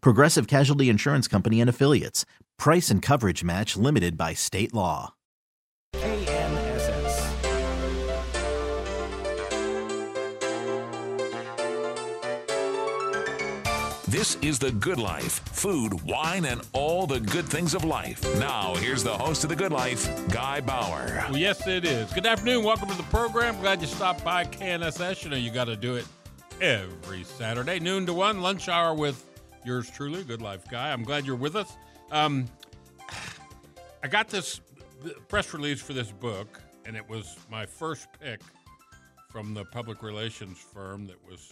Progressive Casualty Insurance Company and Affiliates. Price and coverage match limited by state law. KNSS. This is The Good Life. Food, wine, and all the good things of life. Now, here's the host of The Good Life, Guy Bauer. Well, yes, it is. Good afternoon. Welcome to the program. Glad you stopped by KNSS. You know you got to do it every Saturday, noon to 1, lunch hour with yours truly, Good Life Guy. I'm glad you're with us. I got this press release for this book, and it was my first pick from the public relations firm that was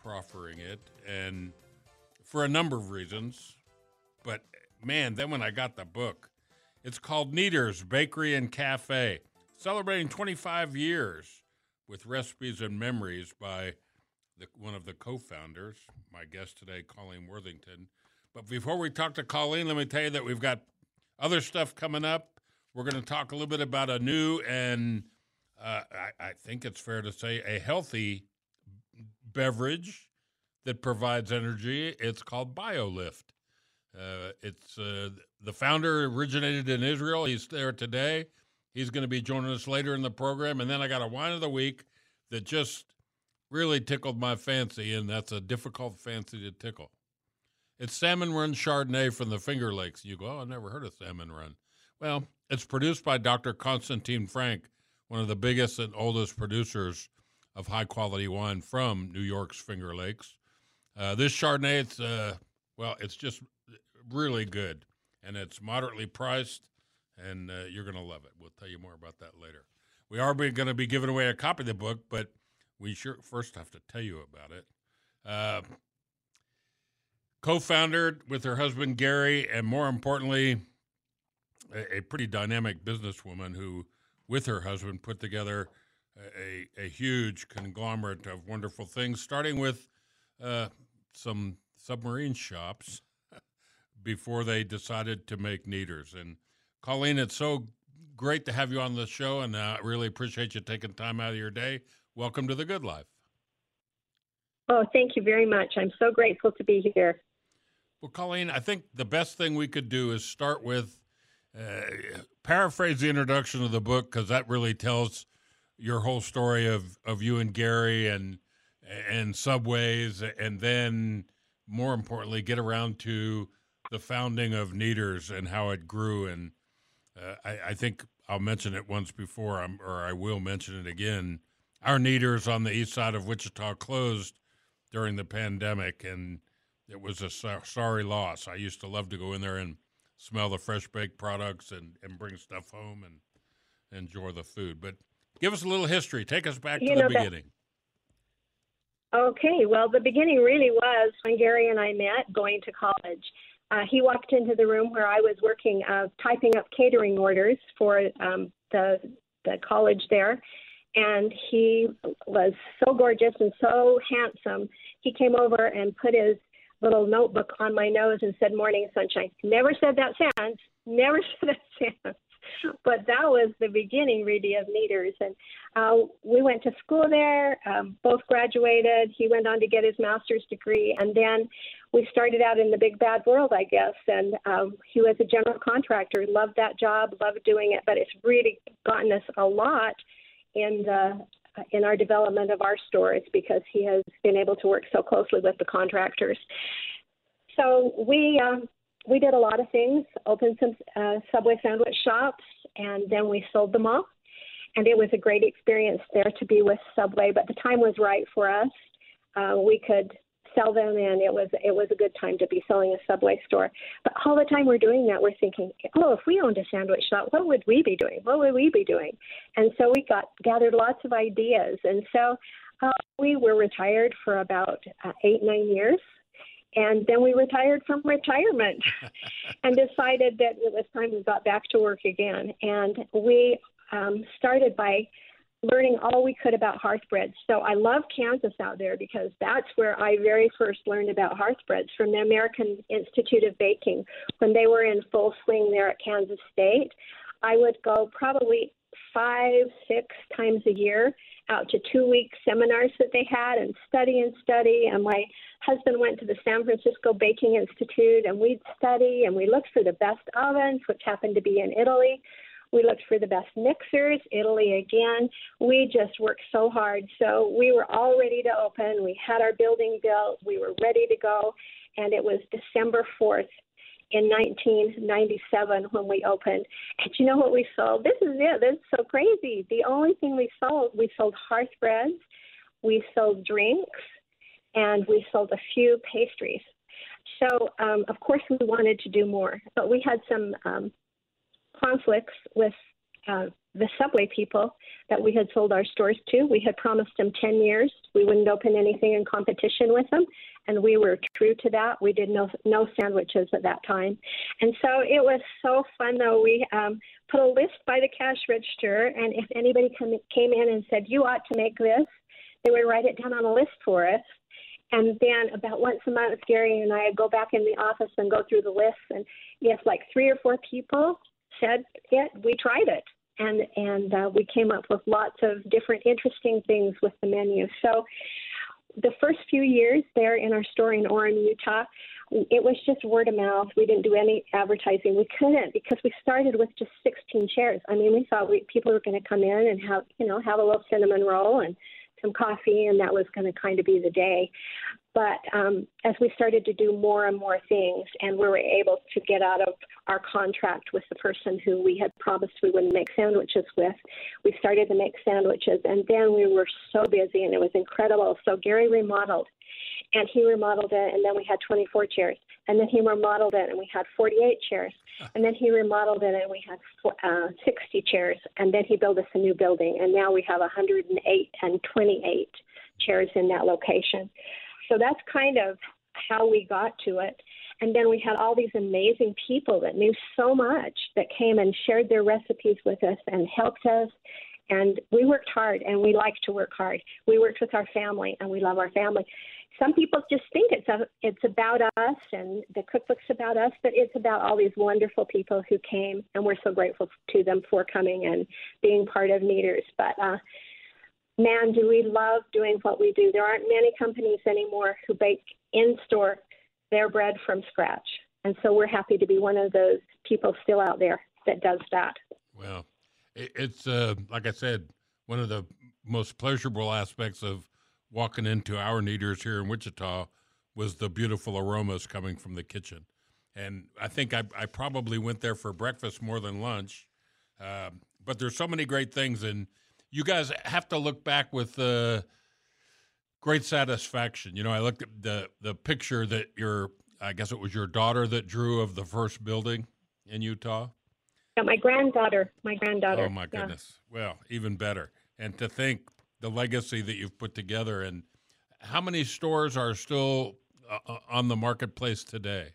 proffering it, and for a number of reasons. But, man, then when I got the book, it's called Kneaders Bakery and Cafe, celebrating 25 years with recipes and memories by one of the co-founders, my guest today, Colleen Worthington. But before we talk to Colleen, let me tell you that we've got other stuff coming up. We're going to talk a little bit about a new and I think it's fair to say a healthy beverage that provides energy. It's called BioLift. It's the founder originated in Israel. He's there today. He's going to be joining us later in the program. And then I got a wine of the week that just really tickled my fancy, and that's a difficult fancy to tickle. It's Salmon Run Chardonnay from the Finger Lakes. You go, oh, I never heard of Salmon Run. Well, it's produced by Dr. Constantine Frank, one of the biggest and oldest producers of high-quality wine from New York's Finger Lakes. This Chardonnay, it's just really good, and it's moderately priced, and you're going to love it. We'll tell you more about that later. We are going to be giving away a copy of the book, but we sure first have to tell you about it. Co-founded with her husband, Gary, and more importantly, a pretty dynamic businesswoman who, with her husband, put together a huge conglomerate of wonderful things, starting with some submarine shops before they decided to make kneaders. And Colleen, it's so great to have you on the show, and I really appreciate you taking time out of your day. Welcome to The Good Life. Oh, thank you very much. I'm so grateful to be here. Well, Colleen, I think the best thing we could do is start with, paraphrase the introduction of the book, because that really tells your whole story of you and Gary and Subways, and then, more importantly, get around to the founding of Kneaders and how it grew. And I think I'll mention it once before, or I will mention it again. Our Kneaders on the east side of Wichita closed during the pandemic, and it was a sorry loss. I used to love to go in there and smell the fresh baked products and bring stuff home and enjoy the food. But give us a little history. Take us back to the beginning. Okay. Well, the beginning really was when Gary and I met going to college. He walked into the room where I was working, typing up catering orders for the college there. And he was so gorgeous and so handsome. He came over and put his little notebook on my nose and said, "Morning, sunshine." Never said that sentence. Never said that sentence. But that was the beginning, really, of Kneaders. And we went to school there. Both graduated. He went on to get his master's degree. And then we started out in the big bad world, I guess. And he was a general contractor. Loved that job. Loved doing it. But it's really gotten us a lot in our development of our stores, because he has been able to work so closely with the contractors. So we we did a lot of things, opened some Subway sandwich shops, and then we sold them off. And it was a great experience there to be with Subway, but the time was right for us. We could sell them, and it was a good time to be selling a Subway store. But all the time we're doing that, we're thinking, oh, if we owned a sandwich shop, what would we be doing? What would we be doing? And so we gathered lots of ideas. And so we were retired for about 8-9 years. And then we retired from retirement and decided that it was time we got back to work again. And we started by learning all we could about hearth breads. So I love Kansas out there because that's where I very first learned about hearth breads, from the American Institute of Baking. When they were in full swing there at Kansas State, I would go probably 5-6 times a year out to 2-week seminars that they had and study. And my husband went to the San Francisco Baking Institute, and we'd study, and we looked for the best ovens, which happened to be in Italy. We looked for the best mixers, Italy again. We just worked so hard. So we were all ready to open. We had our building built. We were ready to go. And it was December 4th in 1997 when we opened. And you know what we sold? This is it. This is so crazy. The only thing we sold hearth breads, we sold drinks, and we sold a few pastries. So, of course, we wanted to do more. But we had some conflicts with the Subway people that we had sold our stores to. We had promised them 10 years. We wouldn't open anything in competition with them, and we were true to that. We did no sandwiches at that time. And so it was so fun, though. We put a list by the cash register, and if anybody came in and said, you ought to make this, they would write it down on a list for us. And then about once a month, Gary and I would go back in the office and go through the list, and if like 3 or 4 people said it, we tried it, and we came up with lots of different interesting things with the menu. So the first few years there in our store in Orem, Utah, it was just word of mouth. We didn't do any advertising. We couldn't, because we started with just 16 chairs. I mean, we thought people were going to come in and have a little cinnamon roll and some coffee, and that was going to kind of be the day. But as we started to do more and more things, and we were able to get out of our contract with the person who we had promised we wouldn't make sandwiches with, we started to make sandwiches. And then we were so busy, and it was incredible. So Gary remodeled, and he remodeled it, and then we had 24 chairs. And then he remodeled it, and we had 48 chairs. And then he remodeled it, and we had 60 chairs. And then he built us a new building, and now we have 108 and 28 chairs in that location. So that's kind of how we got to it. And then we had all these amazing people that knew so much that came and shared their recipes with us and helped us. And we worked hard, and we like to work hard. We worked with our family, and we love our family. Some people just think it's about us and the cookbook's about us, but it's about all these wonderful people who came, and we're so grateful to them for coming and being part of Kneaders. But man, do we love doing what we do. There aren't many companies anymore who bake in-store their bread from scratch, and so we're happy to be one of those people still out there that does that. Well, it's, like I said, one of the most pleasurable aspects of walking into our Kneaders here in Wichita was the beautiful aromas coming from the kitchen. And I think I probably went there for breakfast more than lunch, but there's so many great things, and you guys have to look back with great satisfaction. You know, I looked at the picture that I guess it was your daughter that drew of the first building in Utah. Yeah, my granddaughter. Oh, my goodness. Yeah. Well, even better. And to think the legacy that you've put together, and how many stores are still on the marketplace today?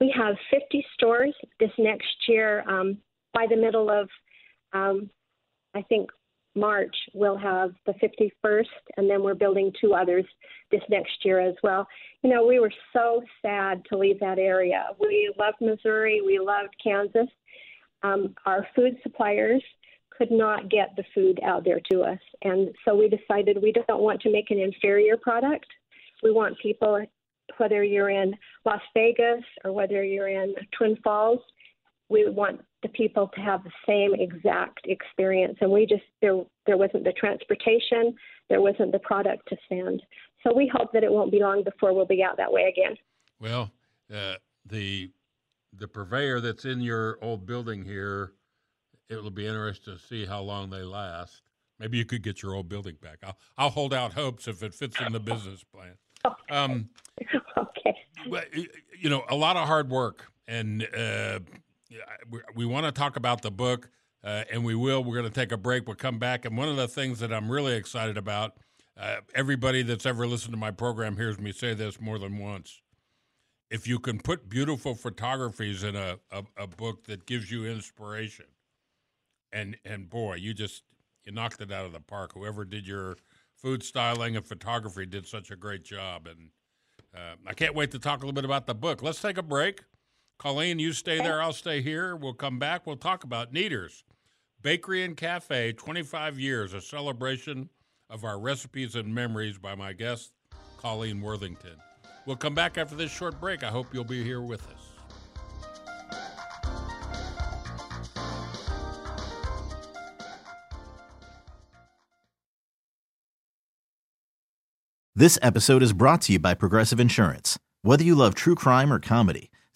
We have 50 stores this next year. By the middle of I think March, we'll have the 51st, and then we're building 2 others this next year as well. You know, we were so sad to leave that area. We loved Missouri. We loved Kansas. Our food suppliers could not get the food out there to us. And so we decided we don't want to make an inferior product. We want people, whether you're in Las Vegas or whether you're in Twin Falls, we want the people to have the same exact experience. And we just, there wasn't the transportation, there wasn't the product to send. So we hope that it won't be long before we'll be out that way again. Well, the purveyor that's in your old building here, it'll be interesting to see how long they last. Maybe you could get your old building back. I'll hold out hopes if it fits in the business plan. Okay. Okay. But, you know, a lot of hard work, and we want to talk about the book, and we will. We're going to take a break. We'll come back. And one of the things that I'm really excited about, everybody that's ever listened to my program hears me say this more than once. If you can put beautiful photographies in a book that gives you inspiration, and boy, you knocked it out of the park. Whoever did your food styling and photography did such a great job. And I can't wait to talk a little bit about the book. Let's take a break. Colleen, you stay there. I'll stay here. We'll come back. We'll talk about Kneaders Bakery and Cafe, 25 years, a celebration of our recipes and memories by my guest, Colleen Worthington. We'll come back after this short break. I hope you'll be here with us. This episode is brought to you by Progressive Insurance. Whether you love true crime or comedy,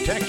Protect